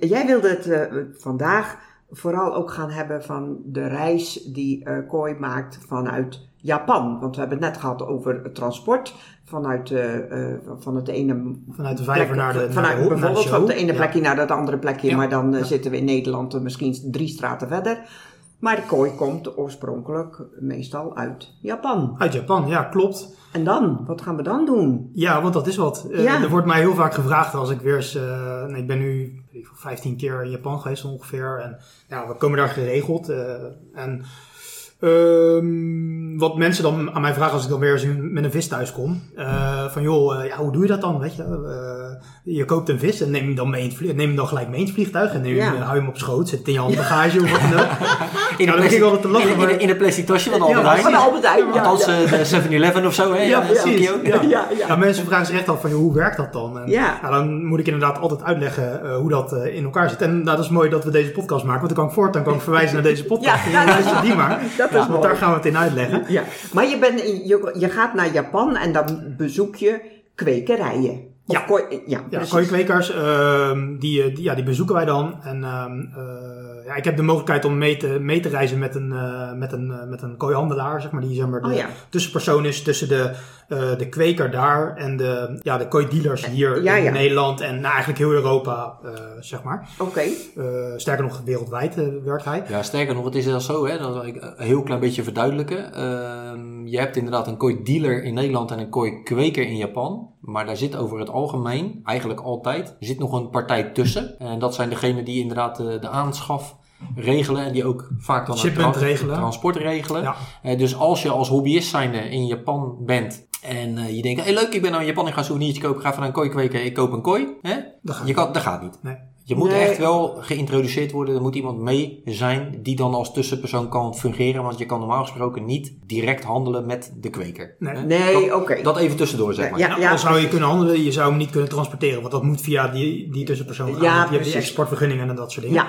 Jij wilde het vandaag vooral ook gaan hebben van de reis die koi maakt vanuit Japan. Want we hebben het net gehad over het transport vanuit de vijver naar de hoek. Bijvoorbeeld van de ene plekje naar dat andere plekje. Ja. Maar dan zitten we in Nederland misschien 3 straten verder. Maar de koi komt oorspronkelijk meestal uit Japan. Uit Japan, ja, klopt. En dan? Wat gaan we dan doen? Ja, want dat is wat. Ja. Er wordt mij heel vaak gevraagd als ik weer eens... ik ben nu 15 keer in Japan geweest ongeveer. En ja, we komen daar geregeld. Wat mensen dan aan mij vragen als ik dan weer eens met een vis thuis kom. Hoe doe je dat dan? Weet je, je koopt een vis en neem hem dan mee in het vliegtuig. En hou je hem op schoot, zet het in je handbagage of wat dan ook. In een plastic tasje van Albert Heijn. Althans 7-Eleven of zo. Hè? Ja, precies. Ja. Nou, mensen vragen zich echt af van hoe werkt dat dan? En, dan moet ik inderdaad altijd uitleggen hoe dat in elkaar zit. En dat is mooi dat we deze podcast maken. Want dan kan ik verwijzen naar deze podcast. En luister die maar. Dat is want daar gaan we het in uitleggen. Ja. Maar je gaat naar Japan en dan bezoek je kwekerijen. Ja. Koi-kwekers, die bezoeken wij dan. En ik heb de mogelijkheid om mee te reizen met een koi-handelaar, zeg maar, die de tussenpersoon is tussen de kweker daar en de koi-dealers hier in Nederland en eigenlijk heel Europa, zeg maar. Oké. Sterker nog, wereldwijd werkt hij. Ja, sterker nog, het is zelfs zo, hè, dat wil ik een heel klein beetje verduidelijken. Je hebt inderdaad een koi-dealer in Nederland en een koi-kweker in Japan. Maar daar zit over het algemeen, eigenlijk altijd, zit nog een partij tussen. En dat zijn degenen die inderdaad de aanschaf regelen. En die ook vaak dan het transport regelen. Ja. Dus als je als hobbyist zijnde in Japan bent. En je denkt, hey, leuk, ik ben nou in Japan, ik ga een souvenirtje kopen. Ik ga van een koi kweken, ik koop een koi. Dat gaat niet. Nee. Je moet echt wel geïntroduceerd worden. Er moet iemand mee zijn die dan als tussenpersoon kan fungeren. Want je kan normaal gesproken niet direct handelen met de kweker. Nee, oké. Dat even tussendoor, zeg maar. Ja, dan zou je kunnen handelen. Je zou hem niet kunnen transporteren. Want dat moet via die tussenpersoon gaan. Ja, je hebt die exportvergunningen en dat soort dingen.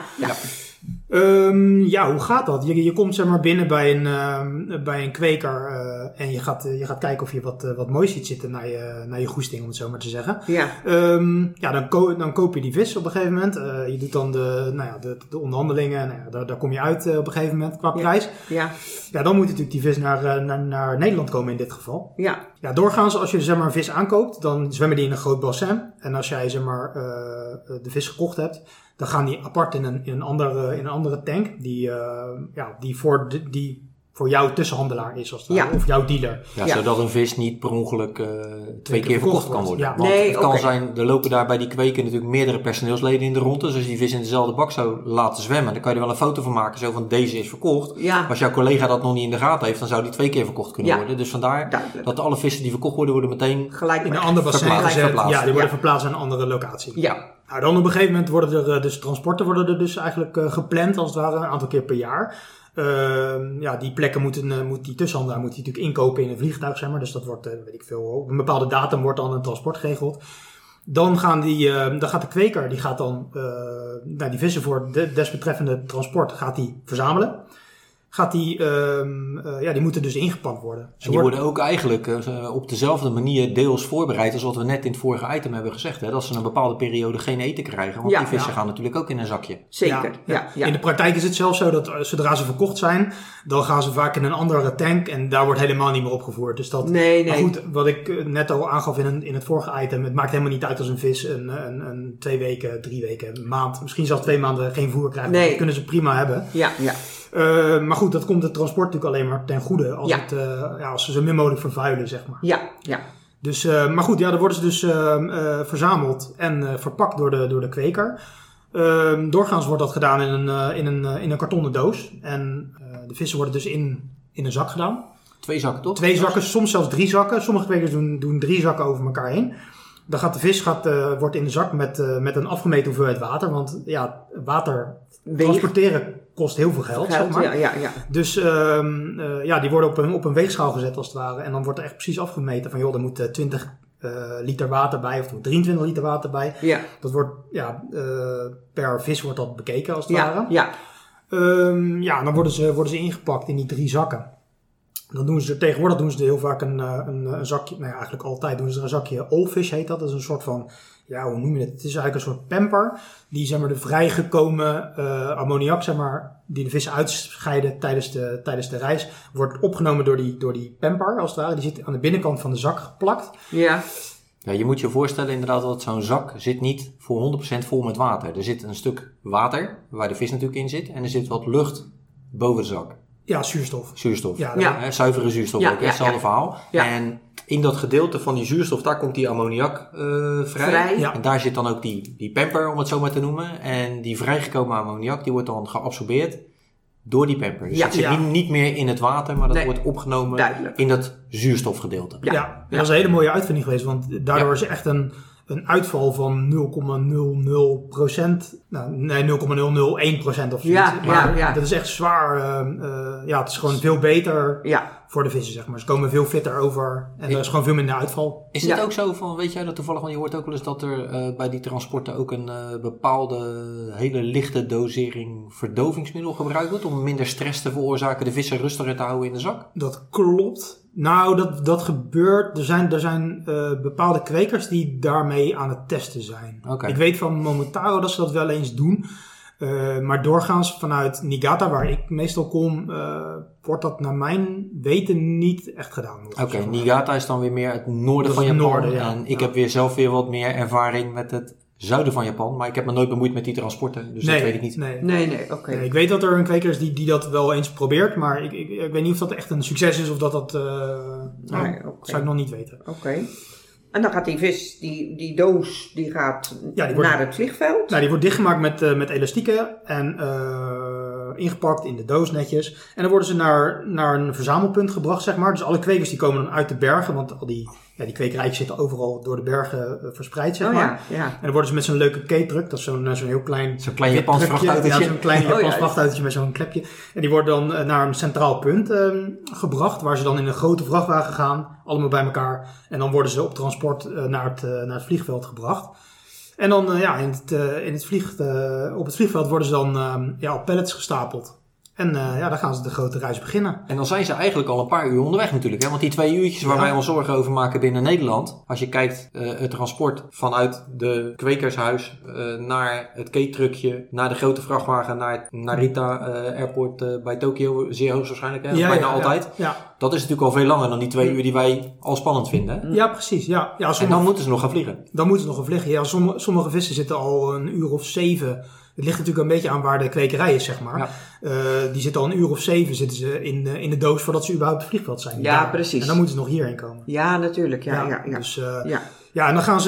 Ja. Hoe gaat dat? Je komt zeg maar binnen bij een kweker en je gaat kijken of je wat moois ziet zitten naar je goesting, om het zo maar te zeggen. Ja. Dan koop je die vis op een gegeven moment. Je doet dan de onderhandelingen. Daar kom je uit op een gegeven moment qua prijs. Ja. Ja, dan moet natuurlijk die vis naar Nederland komen in dit geval. Ja. Ja, doorgaans als je zeg maar een vis aankoopt, dan zwemmen die in een groot bassin. En als jij zeg maar de vis gekocht hebt, dan gaan die apart in een andere tank die voor jouw tussenhandelaar is, als het ware, of jouw dealer. Ja, zodat een vis niet per ongeluk 2 keer verkocht kan worden. Ja. Want er lopen daar bij die kweken natuurlijk meerdere personeelsleden in de ronde. Dus als je die vis in dezelfde bak zou laten zwemmen, dan kan je er wel een foto van maken, zo van deze is verkocht. Ja. Als jouw collega dat nog niet in de gaten heeft, dan zou die 2 keer verkocht kunnen worden. Dus vandaar dat alle vissen die verkocht worden meteen gelijk in een ander bassin verplaatst. Ja, die worden verplaatst naar een andere locatie. Ja. Nou, dan op een gegeven moment worden er dus transporten eigenlijk gepland, als het ware, een aantal keer per jaar. Die plekken moet die tussenhandelaar natuurlijk inkopen in een vliegtuig, zeg maar. Dus dat wordt, weet ik veel, op een bepaalde datum wordt dan een transport geregeld. Dan gaat de kweker, die gaat dan die vissen voor het desbetreffende transport gaat die verzamelen. Die moeten dus ingepakt worden. Die worden ook eigenlijk op dezelfde manier deels voorbereid als wat we net in het vorige item hebben gezegd. Hè? Dat ze een bepaalde periode geen eten krijgen. Want die vissen gaan natuurlijk ook in een zakje. Zeker. Ja. In de praktijk is het zelfs zo dat zodra ze verkocht zijn, dan gaan ze vaak in een andere tank. En daar wordt helemaal niet meer opgevoerd. Dus dat, Maar goed, wat ik net al aangaf in het vorige item. Het maakt helemaal niet uit als een vis een 2 weken, 3 weken, een maand. Misschien zelfs 2 maanden geen voer krijgt. Nee. Dat kunnen ze prima hebben. Ja. Maar goed, dat komt het transport natuurlijk alleen maar ten goede als, als ze zo min mogelijk vervuilen, zeg maar. Ja. Dus, maar goed, dan worden ze dus verzameld en verpakt door de kweker. Doorgaans wordt dat gedaan in een kartonnen doos. En de vissen worden dus in een zak gedaan. 2 zakken, toch? 2 zakken, soms zelfs 3 zakken. Sommige kwekers doen 3 zakken over elkaar heen. Dan gaat de vis wordt in de zak met een afgemeten hoeveelheid water. Want water transporteren kost heel veel geld, zeg maar. Ja. Dus die worden op een weegschaal gezet, als het ware. En dan wordt er echt precies afgemeten van, joh, er moet 20 liter water bij, of 23 liter water bij. Ja. Dat wordt per vis wordt dat bekeken als het ware. Ja. En dan worden ze ingepakt in die 3 zakken. Dan doen ze tegenwoordig heel vaak een zakje, eigenlijk altijd doen ze een zakje oldfish heet dat. Dat is een soort van, hoe noem je het? Het is eigenlijk een soort pamper die de vrijgekomen ammoniak die de vissen uitscheiden tijdens de reis wordt opgenomen door die pamper als het ware. Die zit aan de binnenkant van de zak geplakt. Ja. Ja, je moet je voorstellen inderdaad dat zo'n zak zit niet voor 100% vol met water. Er zit een stuk water waar de vis natuurlijk in zit en er zit wat lucht boven de zak. Ja, zuurstof. Hè, zuivere zuurstof ook. Hetzelfde verhaal. Ja. En in dat gedeelte van die zuurstof, daar komt die ammoniak vrij. Ja. En daar zit dan ook die pamper, om het zo maar te noemen. En die vrijgekomen ammoniak, die wordt dan geabsorbeerd door die pamper. Dus het zit niet meer in het water, maar dat wordt opgenomen in dat zuurstofgedeelte. Ja. Ja. Ja, dat is een hele mooie uitvinding geweest. Want daardoor is echt een uitval van 0,001% of zoiets. Maar dat is echt zwaar. Het is gewoon veel beter voor de vissen, zeg maar. Ze komen veel fitter over en er is gewoon veel minder uitval. Is het ook zo van, weet jij dat toevallig, want je hoort ook wel eens dat er bij die transporten ook een bepaalde hele lichte dosering verdovingsmiddel gebruikt wordt om minder stress te veroorzaken, de vissen rustiger te houden in de zak? Dat klopt. Nou, dat gebeurt. Er zijn bepaalde kwekers die daarmee aan het testen zijn. Okay. Ik weet van Momotaro dat ze dat wel eens doen. Maar doorgaans vanuit Niigata, waar ik meestal kom, wordt dat naar mijn weten niet echt gedaan. Oké, Niigata is dan weer meer het noorden van Japan. En ik heb zelf weer wat meer ervaring met het zuiden van Japan. Maar ik heb me nooit bemoeid met die transporten, dus dat weet ik niet. Nee, oké. Okay. Nee, ik weet dat er een kweker is die dat wel eens probeert, maar ik weet niet of dat echt een succes is of dat... zou ik nog niet weten. Oké. Okay. En dan gaat die vis, die doos, die gaat naar het vliegveld? Nou, die wordt dichtgemaakt met elastieken en ingepakt in de doos netjes. En dan worden ze naar een verzamelpunt gebracht, zeg maar. Dus alle kwekers die komen dan uit de bergen, want al die kwekerijtjes zitten overal door de bergen verspreid, zeg maar. Ja. En dan worden ze met zo'n leuke K-truck, dat is zo'n heel klein... Zo'n klein Japans vrachtautootje. Ja, zo'n klein Japans vrachtautootje met zo'n klepje. En die worden dan naar een centraal punt gebracht, waar ze dan in een grote vrachtwagen gaan, allemaal bij elkaar. En dan worden ze op transport naar het vliegveld gebracht. En dan op het vliegveld worden ze dan op pallets gestapeld. En dan gaan ze de grote reis beginnen. En dan zijn ze eigenlijk al een paar uur onderweg natuurlijk. Hè? Want die 2 uurtjes waar wij ons zorgen over maken binnen Nederland. Als je kijkt het transport vanuit de kwekershuis naar het keetruckje. Naar de grote vrachtwagen. Naar het Narita Airport bij Tokio. Zeer hoogstwaarschijnlijk. Hè? Bijna altijd. Ja. Dat is natuurlijk al veel langer dan die 2 uur die wij al spannend vinden. Hè? Ja, precies. Ja. Ja, en dan moeten ze nog gaan vliegen. Ja, sommige vissen zitten al een uur of 7... Het ligt natuurlijk een beetje aan waar de kwekerij is, zeg maar. Ja. Die zitten al een uur of 7 zitten ze in de doos voordat ze überhaupt op het vliegveld zijn. Ja, precies. En dan moeten ze nog hierheen komen. Ja, natuurlijk. Ja. Dus, en dan gaan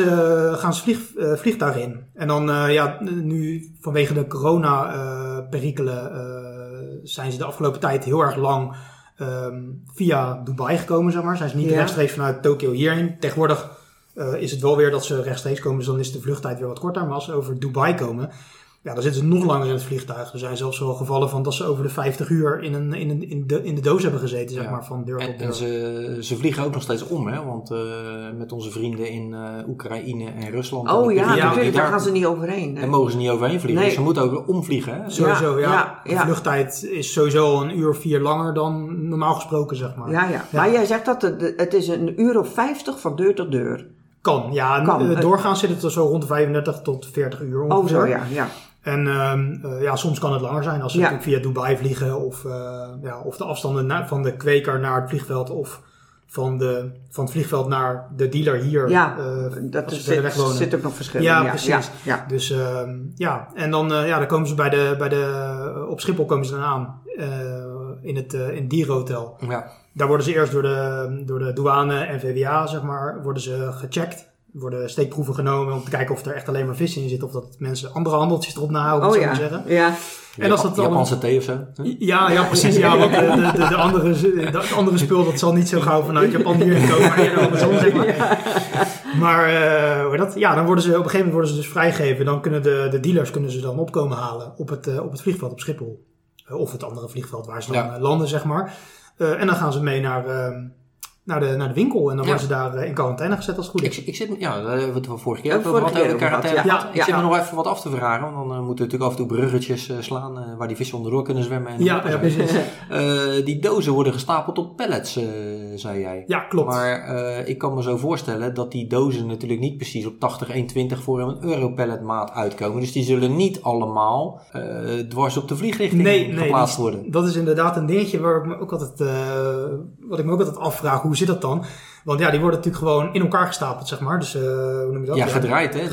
ze vliegtuig in. En dan, nu vanwege de corona-perikelen zijn ze de afgelopen tijd heel erg lang via Dubai gekomen, zeg maar. Zijn ze niet rechtstreeks vanuit Tokio hierheen. Tegenwoordig is het wel weer dat ze rechtstreeks komen, dus dan is de vluchttijd weer wat korter. Maar als ze over Dubai komen... Ja, dan zitten ze nog langer in het vliegtuig. Er zijn zelfs wel gevallen van dat ze over de 50 uur in de doos hebben gezeten, zeg maar, van deur tot deur. En ze vliegen ook nog steeds om, hè? Want met onze vrienden in Oekraïne en Rusland... Oh en natuurlijk, daar gaan ze niet overheen. Daar mogen ze niet overheen vliegen, dus ze moeten ook omvliegen. Hè? Sowieso, De vluchttijd is sowieso een uur of 4 langer dan normaal gesproken, zeg maar. Ja. Maar jij zegt dat het is een uur of 50 van deur tot deur. Kan. Doorgaans zit het er zo rond de 35 tot 40 uur ongeveer. En soms kan het langer zijn als ze via Dubai vliegen of de afstanden van de kweker naar het vliegveld of van het vliegveld naar de dealer hier. Ja, dat zit ook nog verschil in. Ja, precies. Ja. Dus dan komen ze op Schiphol komen ze dan aan in het dierenhotel. Ja. Daar worden ze eerst door de douane en VWA, zeg maar, worden ze gecheckt. Worden steekproeven genomen om te kijken of er echt alleen maar vis in zit. Of dat mensen andere handeltjes erop nahouden, zou ik zeggen. Ja. En als dat Japanse thee of zo? Ja, precies. Ja, want de andere spul, dat zal niet zo gauw vanuit Japan hier komen. Maar dan worden ze op een gegeven moment dus vrijgegeven. Dan kunnen de dealers ze dan opkomen halen op het vliegveld op Schiphol. Of het andere vliegveld waar ze dan landen, zeg maar. En dan gaan ze mee naar... naar de winkel. En dan worden ze daar in quarantaine gezet als het goed is. Ik zit, ja, daar hebben we het van vorige keer over quarantaine. Ik zit me nog even wat af te vragen. Want dan moeten we natuurlijk af en toe bruggetjes slaan waar die vissen onderdoor kunnen zwemmen. En ja, precies. Die dozen worden gestapeld op pallets, zei jij. Ja, klopt. Maar ik kan me zo voorstellen dat die dozen natuurlijk niet precies op 80, 1,20 voor een europalletmaat uitkomen. Dus die zullen niet allemaal dwars op de vliegrichting geplaatst worden. Dat is inderdaad een dingetje waar ik me ook altijd, afvraag. Hoe zit dat dan? Want ja, die worden natuurlijk gewoon in elkaar gestapeld, zeg maar. Dus hoe noem je dat? Ja, gedraaid, hè?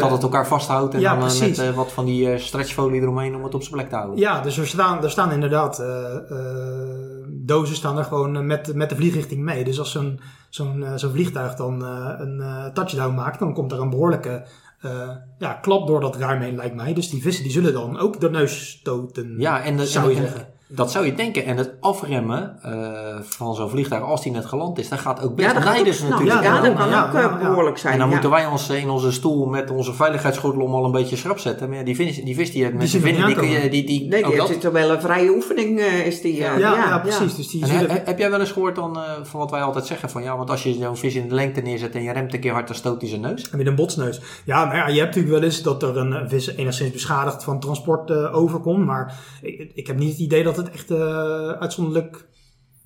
Dat het elkaar vasthoudt en dan met wat van die stretchfolie eromheen om het op zijn plek te houden. Ja, dus er staan inderdaad dozen staan er gewoon met de vliegrichting mee. Dus als zo'n vliegtuig dan een touchdown maakt, dan komt er een behoorlijke klap door dat ruim heen, lijkt mij. Dus die vissen die zullen dan ook de neus stoten, zou je zeggen. Dat zou je denken. En het afremmen van zo'n vliegtuig als die net geland is, dat gaat ook best leiders natuurlijk. Ja, dat kan ook behoorlijk zijn. En dan moeten wij ons in onze stoel met onze veiligheidsschotel om al een beetje schrap zetten. Maar ja, die vis die het met zijn vinden, die kun je... Het is toch wel een vrije oefening, is die... Ja, precies. Dus die heb jij wel eens gehoord dan van wat wij altijd zeggen? Van ja, want als je zo'n vis in de lengte neerzet en je remt een keer hard, dan stoot hij zijn neus. En met een botsneus. Ja, maar ja, je hebt natuurlijk wel eens dat er een vis enigszins beschadigd van transport overkomt. Maar ik heb niet het idee dat het echt uitzonderlijk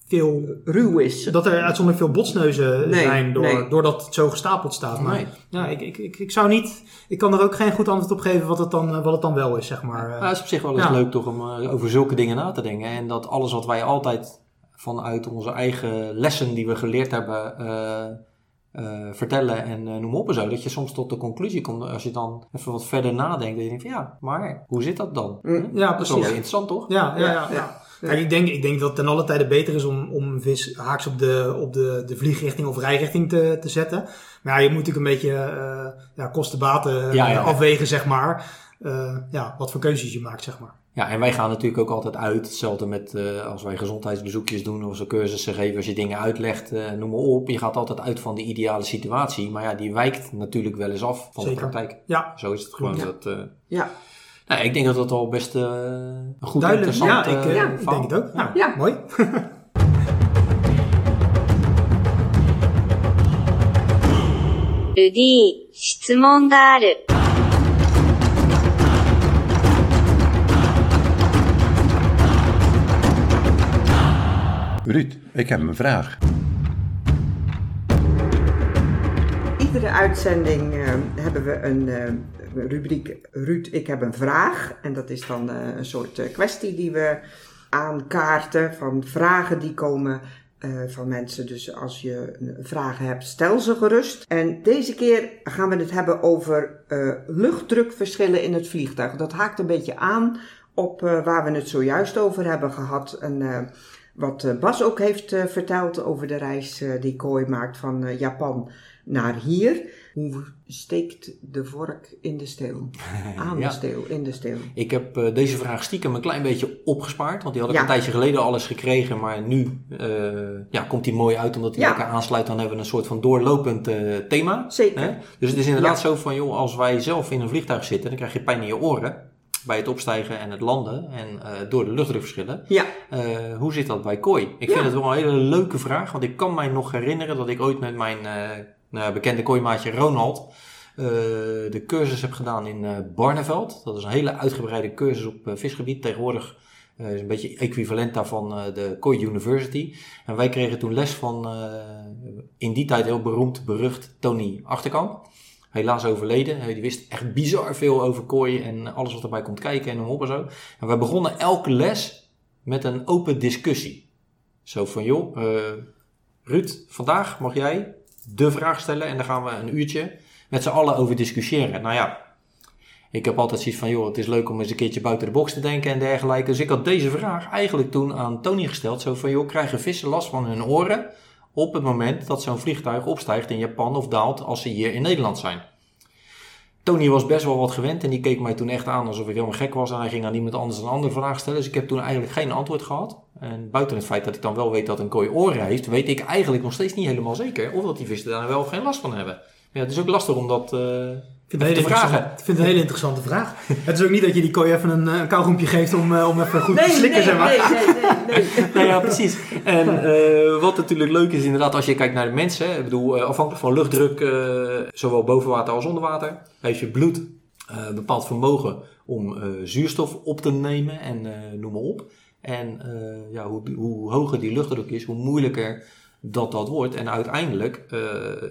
veel ruw is. Dat er uitzonderlijk veel botsneuzen zijn doordat het zo gestapeld staat. Maar ik zou niet... Ik kan er ook geen goed antwoord op geven wat het dan wel is, zeg maar. Het is op zich wel eens leuk toch om over zulke dingen na te denken. En dat alles wat wij altijd vanuit onze eigen lessen die we geleerd hebben... vertellen en noem op en zo. Dat je soms tot de conclusie komt, als je dan even wat verder nadenkt, dat je denkt van ja, maar hoe zit dat dan? Ja, dat is wel interessant, toch? Ja. Kijk, ik denk dat het ten alle tijde beter is om vis haaks op de vliegrichting of rijrichting te zetten. Maar ja, je moet natuurlijk een beetje kostenbaten afwegen, zeg maar. Wat voor keuzes je maakt, zeg maar. Ja, en wij gaan natuurlijk ook altijd uit. Hetzelfde met als wij gezondheidsbezoekjes doen of zo cursussen geven. Als je dingen uitlegt, noem maar op. Je gaat altijd uit van de ideale situatie. Maar ja, die wijkt natuurlijk wel eens af van de praktijk. Ja. Zo is het gewoon. Ja. Dat, Nou, ik denk dat dat al best goed duidelijk, interessant is. Ik denk het ook. Nou, ja, mooi. Rudy, 質問 がある. Ruud, ik heb een vraag. Iedere uitzending hebben we een rubriek Ruud, ik heb een vraag. En dat is dan een soort kwestie die we aankaarten van vragen die komen van mensen. Dus als je vragen hebt, stel ze gerust. En deze keer gaan we het hebben over luchtdrukverschillen in het vliegtuig. Dat haakt een beetje aan op waar we het zojuist over hebben gehad. Wat Bas ook heeft verteld over de reis die Koi maakt van Japan naar hier. Hoe steekt de vork in de steel? Aan de steel, in de steel. Ik heb deze vraag stiekem een klein beetje opgespaard. Want die had ik een tijdje geleden alles gekregen. Maar nu komt die mooi uit omdat die elkaar aansluit. Dan hebben we een soort van doorlopend thema. Zeker. Hè? Dus het is inderdaad zo van, joh, als wij zelf in een vliegtuig zitten, dan krijg je pijn in je oren. Bij het opstijgen en het landen en door de luchtdrukverschillen. Ja. Hoe zit dat bij Koi? Ik vind het wel een hele leuke vraag. Want ik kan mij nog herinneren dat ik ooit met mijn bekende kooimaatje Ronald de cursus heb gedaan in Barneveld. Dat is een hele uitgebreide cursus op visgebied. Tegenwoordig is een beetje equivalent daarvan de Koi University. En wij kregen toen les van in die tijd heel berucht Tony Achterkamp. Helaas overleden. Die wist echt bizar veel over Koi en alles wat erbij komt kijken en noem op en zo. En wij begonnen elke les met een open discussie. Zo van, joh, Ruud, vandaag mag jij de vraag stellen en dan gaan we een uurtje met z'n allen over discussiëren. Nou ja, ik heb altijd zoiets van, joh, het is leuk om eens een keertje buiten de box te denken en dergelijke. Dus ik had deze vraag eigenlijk toen aan Tony gesteld. Zo van, joh, krijgen vissen last van hun oren op het moment dat zo'n vliegtuig opstijgt in Japan of daalt als ze hier in Nederland zijn? Tony was best wel wat gewend en die keek mij toen echt aan alsof ik helemaal gek was. En hij ging aan iemand anders een andere vraag stellen. Dus ik heb toen eigenlijk geen antwoord gehad. En buiten het feit dat ik dan wel weet dat een kooi oren heeft, weet ik eigenlijk nog steeds niet helemaal zeker of dat die vissen daar wel geen last van hebben. Maar ja, het is ook lastig om dat Ik vind het een hele interessante vraag. Het is ook niet dat je die kooi even een kauwgompje geeft om even goed te slikken, zeg maar. Nee. Nou ja, precies. En wat natuurlijk leuk is inderdaad als je kijkt naar de mensen. Ik bedoel, afhankelijk van luchtdruk, zowel boven water als onder water, heeft je bloed een bepaald vermogen om zuurstof op te nemen en noem maar op. En hoe hoger die luchtdruk is, hoe moeilijker dat wordt. En uiteindelijk,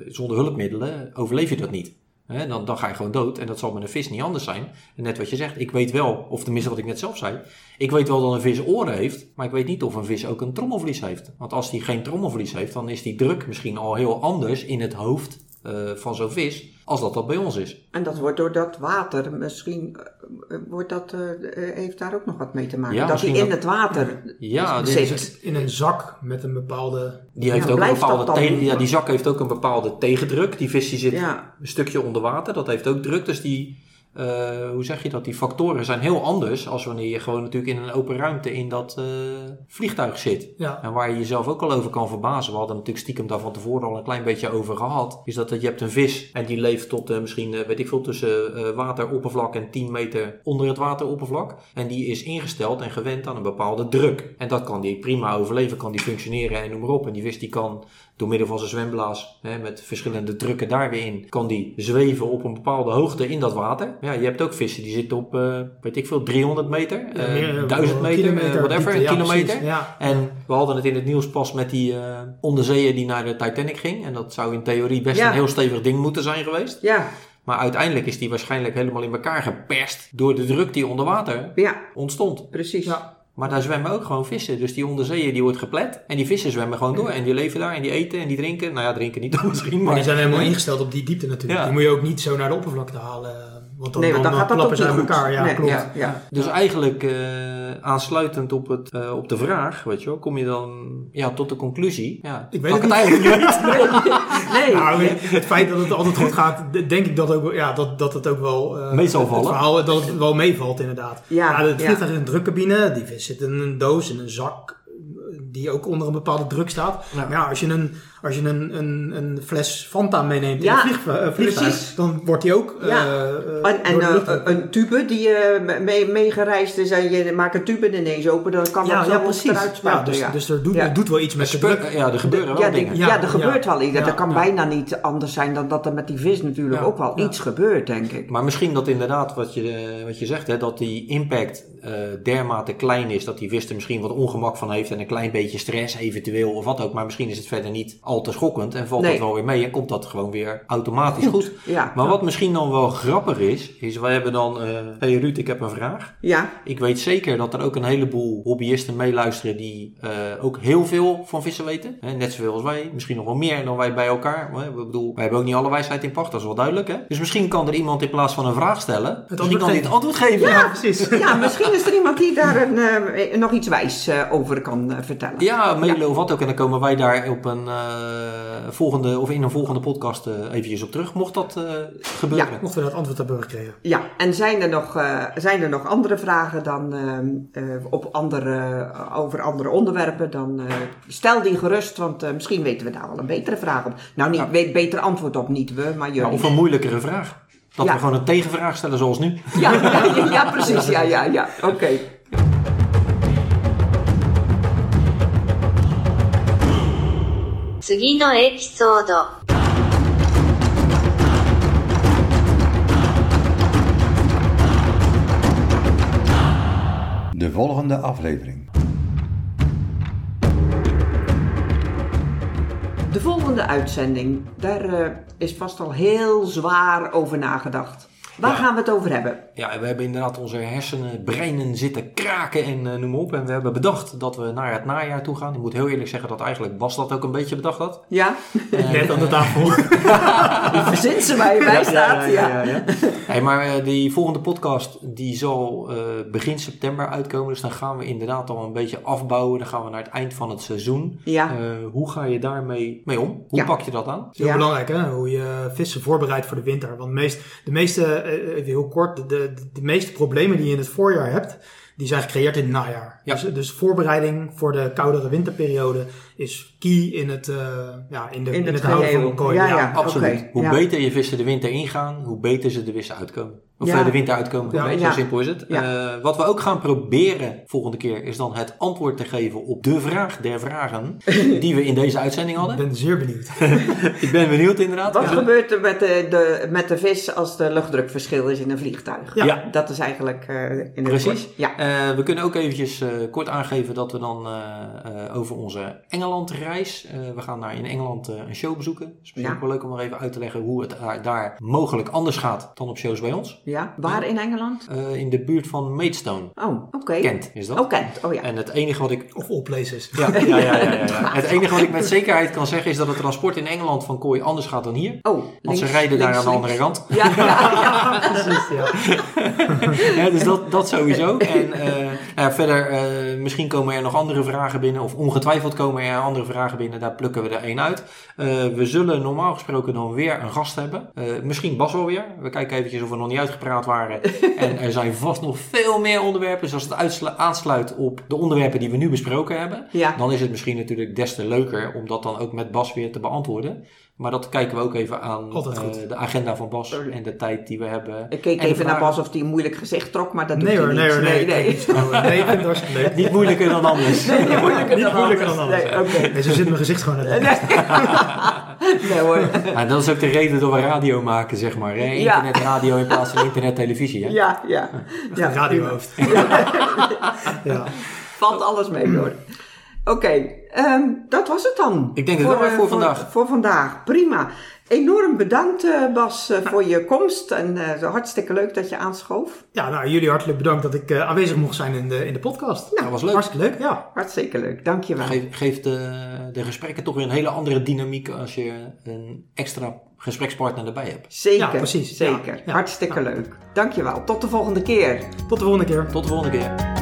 zonder hulpmiddelen, overleef je dat niet. He, dan ga je gewoon dood. En dat zal met een vis niet anders zijn. En net wat je zegt, ik weet wel, of tenminste wat ik net zelf zei, ik weet wel dat een vis oren heeft, maar ik weet niet of een vis ook een trommelvlies heeft. Want als die geen trommelvlies heeft, dan is die druk misschien al heel anders in het hoofd van zo'n vis, als dat bij ons is. En dat wordt door dat water, misschien heeft daar ook nog wat mee te maken. Ja, dat hij in het water zit. In een zak met een bepaalde... Die zak heeft ook een bepaalde tegendruk. Die vis die zit een stukje onder water, dat heeft ook druk. Dus die, die factoren zijn heel anders als wanneer je gewoon natuurlijk in een open ruimte in dat vliegtuig zit. Ja. En waar je jezelf ook al over kan verbazen. We hadden natuurlijk stiekem daar van tevoren al een klein beetje over gehad. Is dat je hebt een vis en die leeft tot tussen wateroppervlak en 10 meter onder het wateroppervlak. En die is ingesteld en gewend aan een bepaalde druk. En dat kan die prima overleven, kan die functioneren en noem maar op. En die vis die kan door middel van zijn zwemblaas, met verschillende drukken daar weer in, kan die zweven op een bepaalde hoogte in dat water. Ja, je hebt ook vissen die zitten op, 300 meter, 1000 meter, kilometer. Precies, ja. En we hadden het in het nieuws pas met die onderzeeër die naar de Titanic ging. En dat zou in theorie best een heel stevig ding moeten zijn geweest. Ja. Maar uiteindelijk is die waarschijnlijk helemaal in elkaar geperst door de druk die onder water ontstond. Precies. Ja. Maar daar zwemmen ook gewoon vissen. Dus die onderzeeën die wordt geplet. En die vissen zwemmen gewoon door. En die leven daar. En die eten en die drinken. Nou ja, drinken niet dan misschien. Maar die zijn helemaal ingesteld op die diepte natuurlijk. Ja. Die moet je ook niet zo naar de oppervlakte halen. Want dan gaat dat ook niet goed. Klopt. Ja. Dus eigenlijk aansluitend op de vraag, weet je wel, kom je dan tot de conclusie. Ja, ik weet het eigenlijk niet. Nee. Nou, het feit dat het altijd goed gaat, denk ik dat het ook wel dat het wel meevalt inderdaad. Ja, het vliegtuig is een drukcabine, die vis zit in een doos, in een zak die ook onder een bepaalde druk staat. Ja. Maar als je een fles Fanta meeneemt in een vliegtuig, dan wordt die ook... een tube die meegereisd is en je maakt een tube ineens open, dan kan dat zo eruit spuiten. Dus er doet wel iets met de druk. Ja, er gebeuren wel dingen. Ja, er gebeurt wel iets. Dat kan bijna niet anders zijn dan dat er met die vis natuurlijk ook wel iets gebeurt, denk ik. Maar misschien dat inderdaad wat je zegt, hè, dat die impact dermate klein is, dat die vis er misschien wat ongemak van heeft en een klein beetje stress eventueel of wat ook, maar misschien is het verder niet al te schokkend en valt dat wel weer mee en komt dat gewoon weer automatisch goed. Ja, maar wat misschien dan wel grappig is we hebben dan, hey Ruud, ik heb een vraag. Ja. Ik weet zeker dat er ook een heleboel hobbyisten meeluisteren die ook heel veel van vissen weten. Net zoveel als wij, misschien nog wel meer dan wij bij elkaar. Ik bedoel, wij hebben ook niet alle wijsheid in pacht, dat is wel duidelijk. Hè? Dus misschien kan er iemand in plaats van een vraag stellen, misschien kan hij het antwoord geven. Ja, precies. Ja, misschien is er iemand die daar nog iets wijs over kan vertellen. Ja, mailen of wat ook en dan komen wij daar op een volgende of in een volgende podcast eventjes op terug, mocht dat gebeuren. Ja, mochten we dat antwoord hebben gekregen. Ja, en zijn er nog andere vragen dan over andere onderwerpen, dan stel die gerust, want misschien weten we daar wel een betere vraag op. Nou, niet beter antwoord op, niet we, maar jullie. Nou, of een moeilijkere vraag. Dat we gewoon een tegenvraag stellen zoals nu. Ja, precies. Ja. Oké. Volgende episode. De volgende aflevering. De volgende uitzending, daar is vast al heel zwaar over nagedacht. Waar gaan we het over hebben? Ja, we hebben inderdaad onze hersenen, breinen zitten kraken en noem maar op. En we hebben bedacht dat we naar het najaar toe gaan. Ik moet heel eerlijk zeggen dat eigenlijk Bas dat ook een beetje bedacht had. Ja, net aan de tafel. Die verzint ze mij, bij staat. Ja. Hey, maar die volgende podcast die zal begin september uitkomen. Dus dan gaan we inderdaad al een beetje afbouwen. Dan gaan we naar het eind van het seizoen. Ja. Hoe ga je daarmee om? Hoe pak je dat aan? Het is heel belangrijk, hè? Hoe je vissen voorbereidt voor de winter. Want de meeste... Even heel kort, de meeste problemen die je in het voorjaar hebt, Die zijn gecreëerd in het najaar. Ja. Dus voorbereiding voor de koudere winterperiode is key in het, in het houden van een kooi. Ja, ja, absoluut. Okay. Hoe beter je vissen de winter ingaan, hoe beter ze de vissen uitkomen. Of de winter uitkomen. Ja. Zo simpel is het. Ja. Wat we ook gaan proberen volgende keer is dan het antwoord te geven op de vraag der vragen die we in deze uitzending hadden. Ik ben zeer benieuwd. Ik ben benieuwd inderdaad. Wat gebeurt er met de vis als de luchtdrukverschil is in een vliegtuig? Ja. Ja. Dat is eigenlijk in de precies. Ja. We kunnen ook eventjes kort aangeven dat we dan over onze Engelandreis, we gaan in Engeland een show bezoeken. Het is misschien wel leuk om maar even uit te leggen hoe het daar mogelijk anders gaat dan op shows bij ons. Ja, waar in Engeland? In de buurt van Maidstone. Oh, oké. Okay. Kent is dat. Oh, Kent. Oh ja. En het enige wat ik... Of all places. Ja. Het enige wat ik met zekerheid kan zeggen is dat het transport in Engeland van kooi anders gaat dan hier. Oh, want links, ze rijden daar aan de andere kant. Ja, precies. Ja. Dus dat sowieso. En verder, misschien komen er nog andere vragen binnen. Of ongetwijfeld komen er andere vragen binnen. Daar plukken we er één uit. We zullen normaal gesproken dan weer een gast hebben. Misschien Bas wel weer. We kijken eventjes of we nog niet uitgepraat waren. En er zijn vast nog veel meer onderwerpen. Dus als het aansluit op de onderwerpen die we nu besproken hebben. Ja. Dan is het misschien natuurlijk des te leuker om dat dan ook met Bas weer te beantwoorden. Maar dat kijken we ook even aan de agenda van Bas en de tijd die we hebben. Ik keek even naar Bas of hij een moeilijk gezicht trok, maar dat doet hij niet. Nee, ik vind het leuk. Niet moeilijker dan anders. Nee, niet moeilijker dan anders. Nee, zo zit mijn gezicht gewoon uit. Nee hoor. En dat is ook de reden dat we radio maken, zeg maar. Hè? Internetradio in plaats van internettelevisie. Hè? Ja. Radiohoofd. Ja. Valt alles mee hoor. Oké, dat was het dan. Ik denk dat het voor vandaag. Voor vandaag, prima. Enorm bedankt Bas voor je komst en hartstikke leuk dat je aanschoof. Ja, nou jullie hartelijk bedankt dat ik aanwezig mocht zijn in de podcast. Nou, dat was leuk. Hartstikke leuk, ja. Hartstikke leuk, dankjewel. Geeft de gesprekken toch weer een hele andere dynamiek als je een extra gesprekspartner erbij hebt. Zeker, ja, precies. Zeker. Ja. Hartstikke leuk. Dankjewel, tot de volgende keer.